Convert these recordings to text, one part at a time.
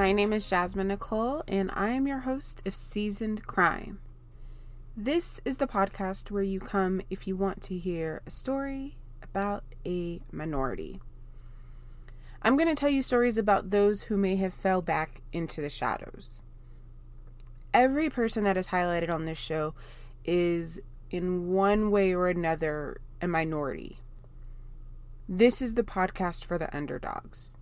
My name is Jasmine Nicole, and I am your host of Seasoned Crime. This is the podcast where you come if you want to hear a story about a minority. I'm going to tell you stories about those who may have fell back into the shadows. Every person that is highlighted on this show is, in one way or another, a minority. This is the podcast for the underdogs.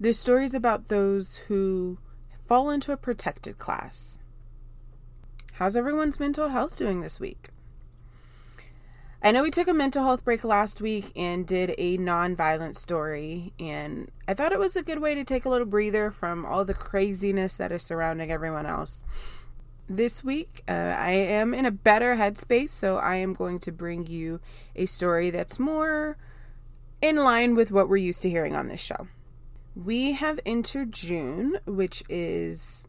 The stories about those who fall into a protected class. How's everyone's mental health doing this week? I know we took a mental health break last week and did a non-violent story, and I thought it was a good way to take a little breather from all the craziness that is surrounding everyone else. This week, I am in a better headspace, so I am going to bring you a story that's more in line with what we're used to hearing on this show. We have entered June, which is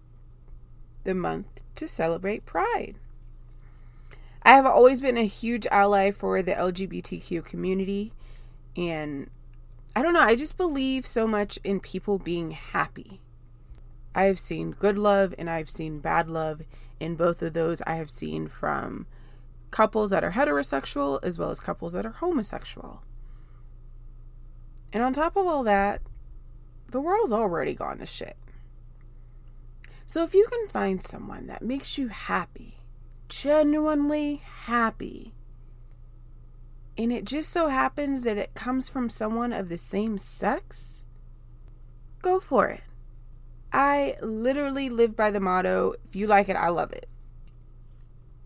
the month to celebrate Pride. I have always been a huge ally for the LGBTQ community, and I don't know, I just believe so much in people being happy. I have seen good love and I've seen bad love, and both of those I have seen from couples that are heterosexual as well as couples that are homosexual. And on top of all that, the world's already gone to shit. So if you can find someone that makes you happy, genuinely happy, and it just so happens that it comes from someone of the same sex, go for it. I literally live by the motto, if you like it, I love it.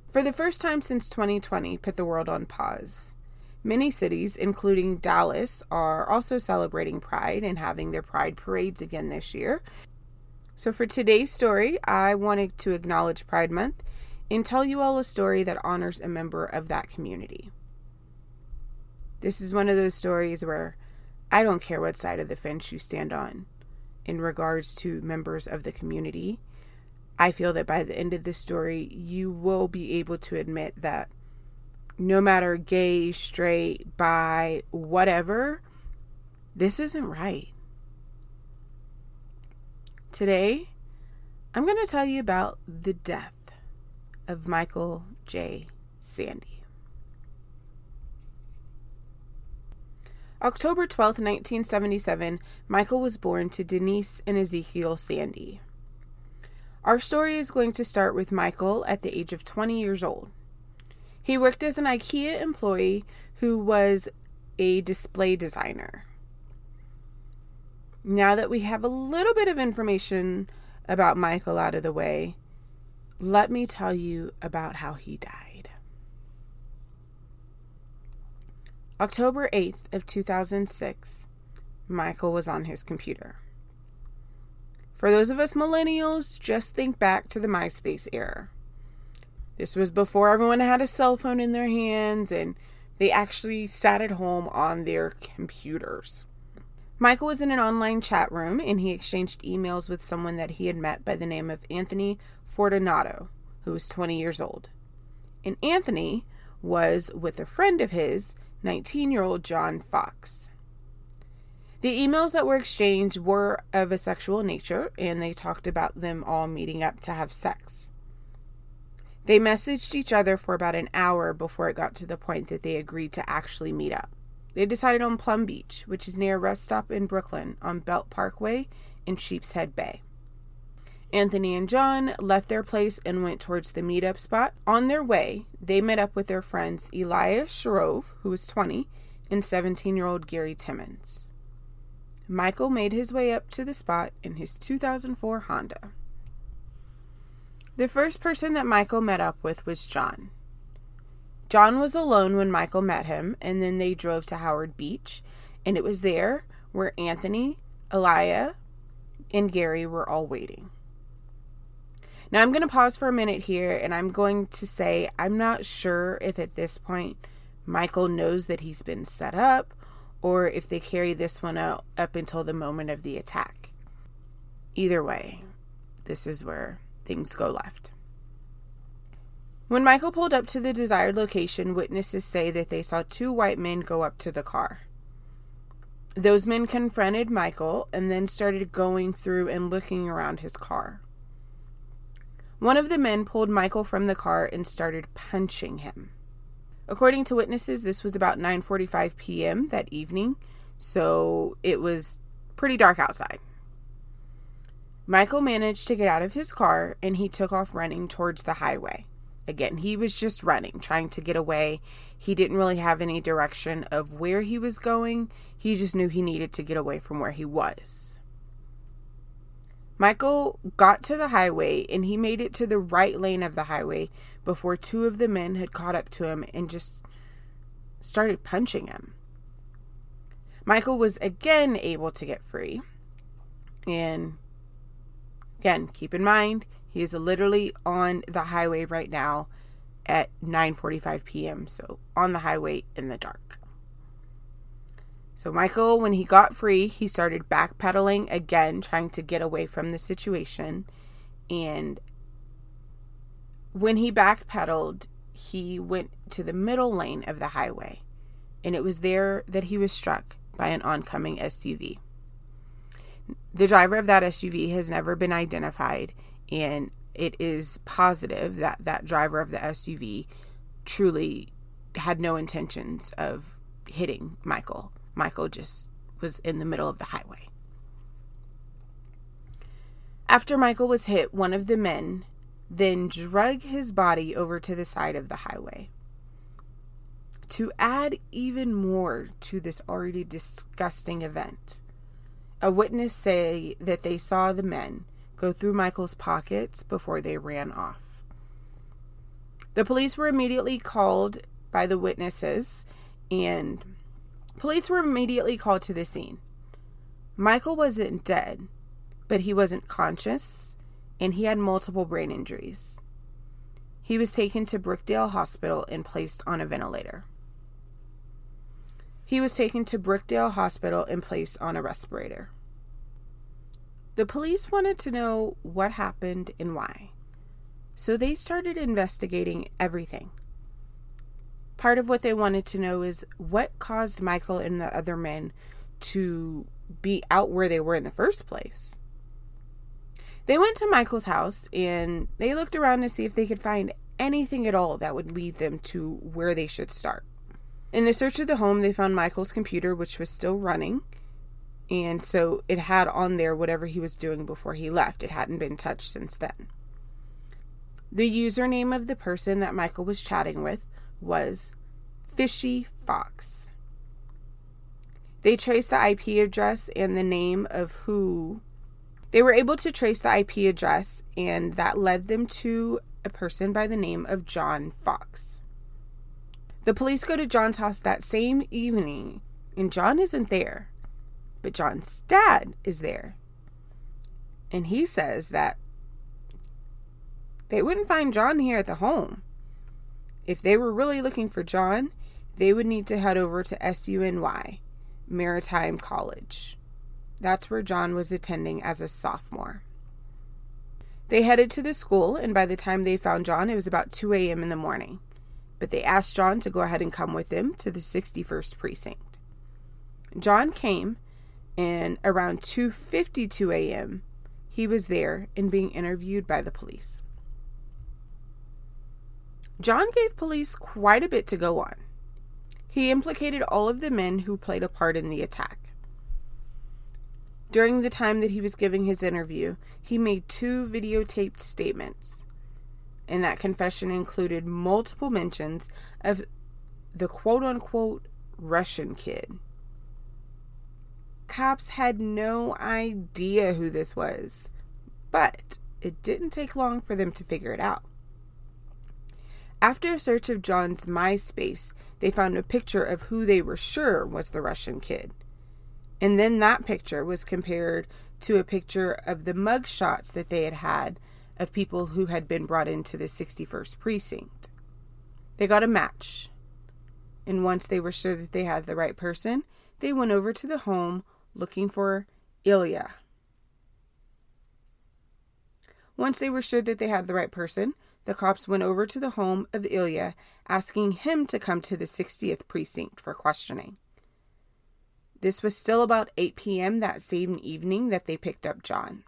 For the first time since 2020 put the world on pause. Many cities, including Dallas, are also celebrating Pride and having their Pride parades again this year. So for today's story, I wanted to acknowledge Pride Month and tell you all a story that honors a member of that community. This is one of those stories where I don't care what side of the fence you stand on in regards to members of the community. I feel that by the end of this story, you will be able to admit that no matter gay, straight, bi, whatever, this isn't right. Today, I'm going to tell you about the death of Michael J. Sandy. October 12, 1977, Michael was born to Denise and Ezekiel Sandy. Our story is going to start with Michael at the age of 20 years old. He worked as an IKEA employee who was a display designer. Now that we have a little bit of information about Michael out of the way, let me tell you about how he died. October 8th of 2006, Michael was on his computer. For those of us millennials, just think back to the MySpace era. This was before everyone had a cell phone in their hands and they actually sat at home on their computers. Michael was in an online chat room and he exchanged emails with someone that he had met by the name of Anthony Fortunato, who was 20 years old. And Anthony was with a friend of his, 19-year-old John Fox. The emails that were exchanged were of a sexual nature and they talked about them all meeting up to have sex. They messaged each other for about an hour before it got to the point that they agreed to actually meet up. They decided on Plum Beach, which is near a rest stop in Brooklyn, on Belt Parkway in Sheepshead Bay. Anthony and John left their place and went towards the meetup spot. On their way, they met up with their friends Elias Shrove, who was 20, and 17-year-old Gary Timmons. Michael made his way up to the spot in his 2004 Honda. The first person that Michael met up with was John. John was alone when Michael met him, and then they drove to Howard Beach, and it was there where Anthony, Ilya, and Gary were all waiting. Now I'm going to pause for a minute here, and I'm going to say I'm not sure if at this point Michael knows that he's been set up, or if they carry this one out up until the moment of the attack. Either way, this is where things go left. When Michael pulled up to the desired location, witnesses say that they saw two white men go up to the car. Those men confronted Michael and then started going through and looking around his car. One of the men pulled Michael from the car and started punching him. According to witnesses, this was about 9:45 p.m. that evening, so it was pretty dark outside. Michael managed to get out of his car, and he took off running towards the highway. Again, he was just running, trying to get away. He didn't really have any direction of where he was going. He just knew he needed to get away from where he was. Michael got to the highway, and he made it to the right lane of the highway before two of the men had caught up to him and just started punching him. Michael was again able to get free, and again, keep in mind, he is literally on the highway right now at 9:45 p.m., so on the highway in the dark. So Michael, when he got free, he started backpedaling again, trying to get away from the situation. And when he backpedaled, he went to the middle lane of the highway, and it was there that he was struck by an oncoming SUV. The driver of that SUV has never been identified, and it is positive that that driver of the SUV truly had no intentions of hitting Michael. Michael just was in the middle of the highway. After Michael was hit, one of the men then dragged his body over to the side of the highway. To add even more to this already disgusting event, a witness say that they saw the men go through Michael's pockets before they ran off. The police were immediately called by the witnesses, and police were immediately called to the scene. Michael wasn't dead, but he wasn't conscious, and he had multiple brain injuries. He was taken to Brookdale Hospital and placed on a ventilator. He was taken to Brookdale Hospital and placed on a respirator. The police wanted to know what happened and why, so they started investigating everything. Part of what they wanted to know is what caused Michael and the other men to be out where they were in the first place. They went to Michael's house and they looked around to see if they could find anything at all that would lead them to where they should start. In the search of the home, they found Michael's computer, which was still running, and so it had on there whatever he was doing before he left. It hadn't been touched since then. The username of the person that Michael was chatting with was Fishy Fox. They traced the IP address and the name of who. They were able to trace the IP address, and that led them to a person by the name of John Fox. The police go to John's house that same evening, and John isn't there, but John's dad is there. And he says that they wouldn't find John here at the home. If they were really looking for John, they would need to head over to SUNY Maritime College. That's where John was attending as a sophomore. They headed to the school, and by the time they found John, it was about 2 a.m. in the morning. But they asked John to go ahead and come with them to the 61st precinct. John came, and around 2:52 a.m., he was there and being interviewed by the police. John gave police quite a bit to go on. He implicated all of the men who played a part in the attack. During the time that he was giving his interview, he made two videotaped statements. And that confession included multiple mentions of the quote-unquote Russian kid. Cops had no idea who this was, but it didn't take long for them to figure it out. After a search of John's MySpace, they found a picture of who they were sure was the Russian kid. And then that picture was compared to a picture of the mugshots that they had had of people who had been brought into the 61st precinct. They got a match, and once they were sure that they had the right person, they went over to the home looking for Ilya. Once they were sure that they had the right person, the cops went over to the home of Ilya, asking him to come to the 60th precinct for questioning. This was still about 8 p.m. that same evening that they picked up John.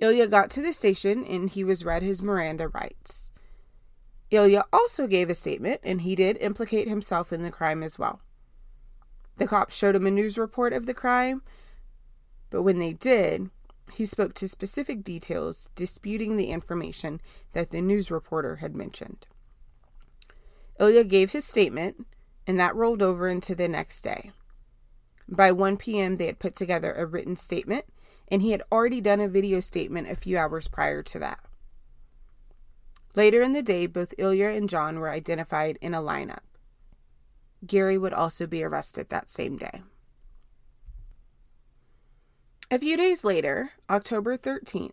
Ilya got to the station and he was read his Miranda rights. Ilya also gave a statement, and he did implicate himself in the crime as well. The cops showed him a news report of the crime, but when they did, he spoke to specific details disputing the information that the news reporter had mentioned. Ilya gave his statement, and that rolled over into the next day. By 1 p.m., they had put together a written statement, and he had already done a video statement a few hours prior to that. Later in the day, both Ilya and John were identified in a lineup. Gary would also be arrested that same day. A few days later, October 13th,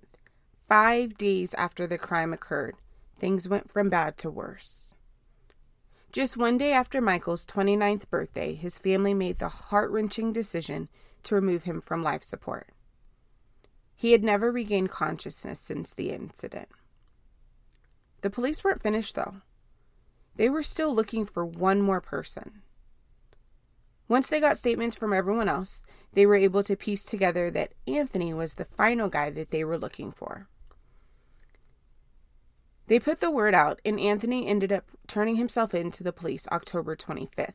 5 days after the crime occurred, things went from bad to worse. Just one day after Michael's 29th birthday, his family made the heart-wrenching decision to remove him from life support. He had never regained consciousness since the incident. The police weren't finished, though. They were still looking for one more person. Once they got statements from everyone else, they were able to piece together that Anthony was the final guy that they were looking for. They put the word out, and Anthony ended up turning himself in to the police October 25th.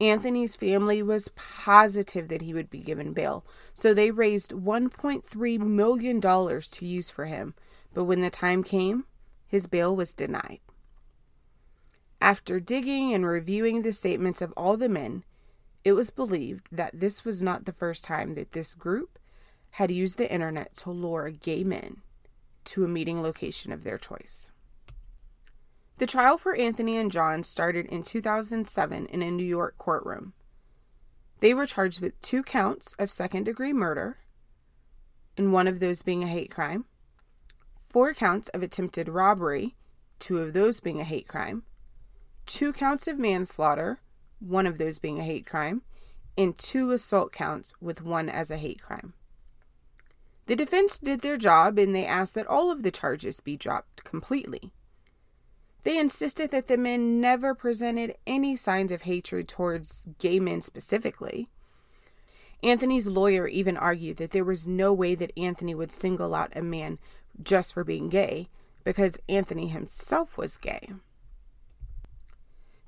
Anthony's family was positive that he would be given bail, so they raised $1.3 million to use for him, but when the time came, his bail was denied. After digging and reviewing the statements of all the men, it was believed that this was not the first time that this group had used the internet to lure gay men to a meeting location of their choice. The trial for Anthony and John started in 2007 in a New York courtroom. They were charged with 2 counts of second-degree murder, and one of those being a hate crime, 4 counts of attempted robbery, 2 of those being a hate crime, 2 counts of manslaughter, 1 of those being a hate crime, and 2 assault counts with 1 as a hate crime. The defense did their job, and they asked that all of the charges be dropped completely. They insisted that the men never presented any signs of hatred towards gay men specifically. Anthony's lawyer even argued that there was no way that Anthony would single out a man just for being gay, because Anthony himself was gay.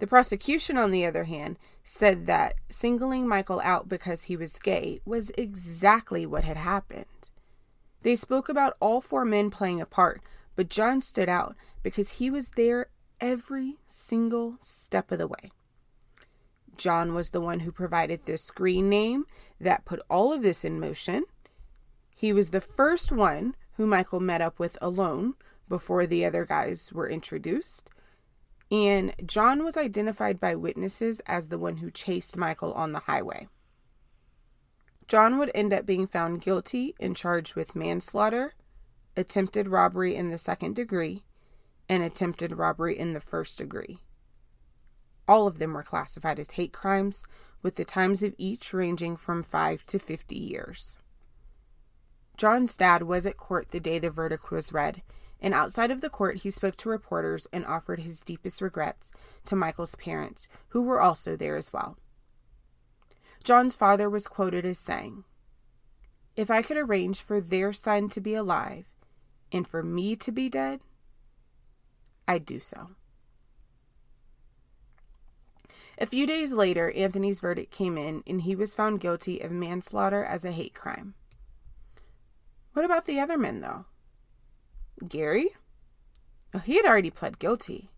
The prosecution, on the other hand, said that singling Michael out because he was gay was exactly what had happened. They spoke about all 4 men playing a part, but John stood out because he was there every single step of the way. John was the one who provided the screen name that put all of this in motion. He was the first one who Michael met up with alone before the other guys were introduced, and John was identified by witnesses as the one who chased Michael on the highway. John would end up being found guilty and charged with manslaughter, attempted robbery in the second degree, and attempted robbery in the first degree. All of them were classified as hate crimes, with the times of each ranging from 5 to 50 years. John's dad was at court the day the verdict was read, and outside of the court, he spoke to reporters and offered his deepest regrets to Michael's parents, who were also there as well. John's father was quoted as saying, "If I could arrange for their son to be alive and for me to be dead, I'd do so." A few days later, Anthony's verdict came in, and he was found guilty of manslaughter as a hate crime. What about the other men, though? Gary? Well, he had already pled guilty.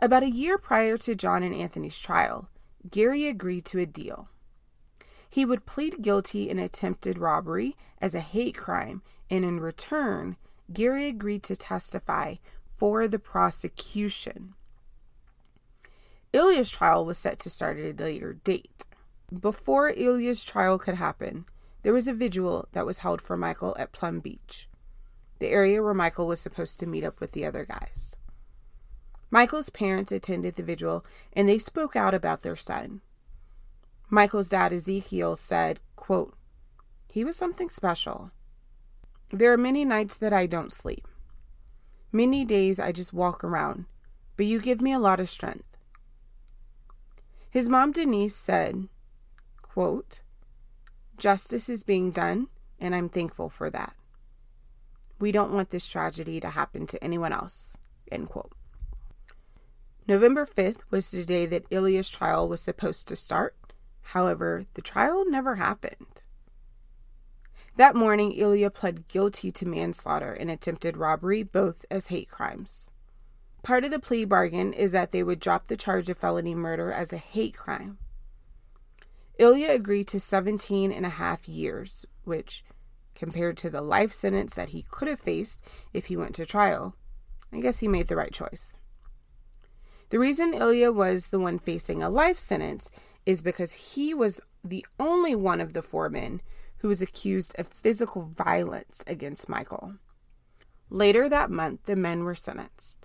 About a year prior to John and Anthony's trial, Gary agreed to a deal. He would plead guilty in attempted robbery as a hate crime, and in return, Gary agreed to testify for the prosecution. Ilya's trial was set to start at a later date. Before Ilya's trial could happen, there was a vigil that was held for Michael at Plum Beach, the area where Michael was supposed to meet up with the other guys. Michael's parents attended the vigil, and they spoke out about their son. Michael's dad, Ezekiel, said, quote, "He was something special. There are many nights that I don't sleep. Many days I just walk around, but you give me a lot of strength." His mom, Denise, said, quote, "Justice is being done, and I'm thankful for that. We don't want this tragedy to happen to anyone else," end quote. November 5th was the day that Ilya's trial was supposed to start. However, the trial never happened. That morning, Ilya pled guilty to manslaughter and attempted robbery, both as hate crimes. Part of the plea bargain is that they would drop the charge of felony murder as a hate crime. Ilya agreed to 17 and a half years, which, compared to the life sentence that he could have faced if he went to trial, I guess he made the right choice. The reason Ilya was the one facing a life sentence is because he was the only one of the four men who was accused of physical violence against Michael. Later that month, the men were sentenced.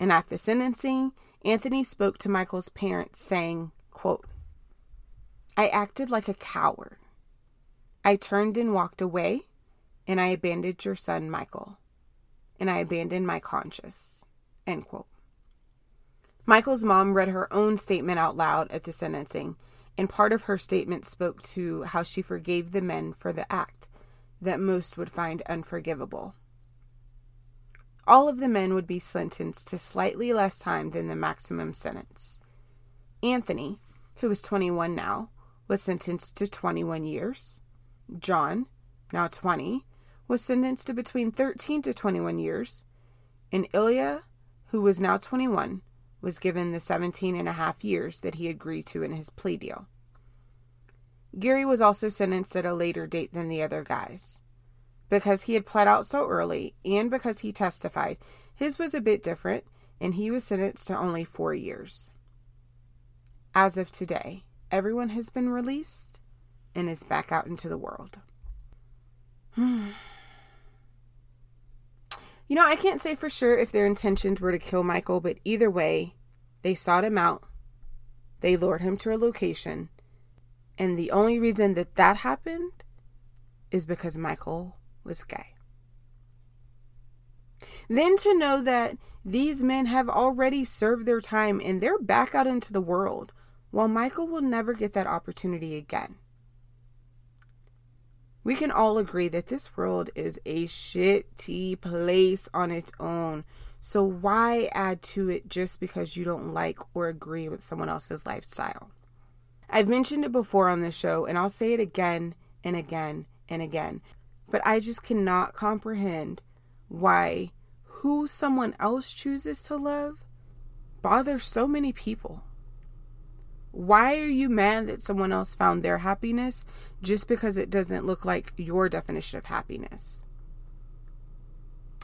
And at the sentencing, Anthony spoke to Michael's parents saying, quote, "I acted like a coward. I turned and walked away, and I abandoned your son, Michael, and I abandoned my conscience," end quote. Michael's mom read her own statement out loud at the sentencing, and part of her statement spoke to how she forgave the men for the act that most would find unforgivable. All of the men would be sentenced to slightly less time than the maximum sentence. Anthony, who was 21 now, was sentenced to 21 years. John, now 20, was sentenced to between 13 to 21 years. And Ilya, who was now 21, was given the 17 and a half years that he agreed to in his plea deal. Gary was also sentenced at a later date than the other guys. Because he had pled out so early and because he testified, his was a bit different, and he was sentenced to only 4 years. As of today, everyone has been released and is back out into the world. You know, I can't say for sure if their intentions were to kill Michael, but either way, they sought him out, they lured him to a location, and the only reason that that happened is because Michael was gay. Then to know that these men have already served their time and they're back out into the world, while Michael will never get that opportunity again. We can all agree that this world is a shitty place on its own. So why add to it just because you don't like or agree with someone else's lifestyle? I've mentioned it before on this show, and I'll say it again and again and again. But I just cannot comprehend why who someone else chooses to love bothers so many people. Why are you mad that someone else found their happiness just because it doesn't look like your definition of happiness?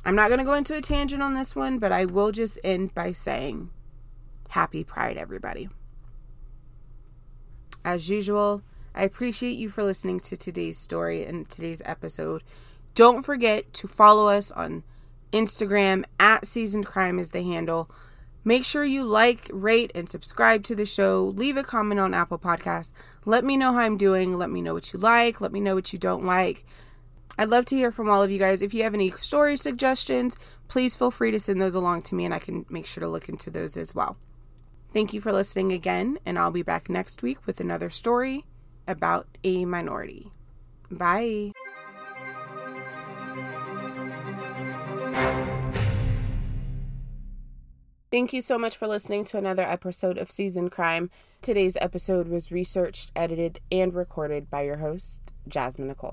I'm not going to go into a tangent on this one, but I will just end by saying happy Pride, everybody. As usual, I appreciate you for listening to today's story and today's episode. Don't forget to follow us on Instagram @SeasonedCrime is the handle. Make sure you like, rate, and subscribe to the show. Leave a comment on Apple Podcasts. Let me know how I'm doing. Let me know what you like. Let me know what you don't like. I'd love to hear from all of you guys. If you have any story suggestions, please feel free to send those along to me, and I can make sure to look into those as well. Thank you for listening again, and I'll be back next week with another story about a minority. Bye. Thank you so much for listening to another episode of Seasoned Crime. Today's episode was researched, edited, and recorded by your host, Jasmine Nicole.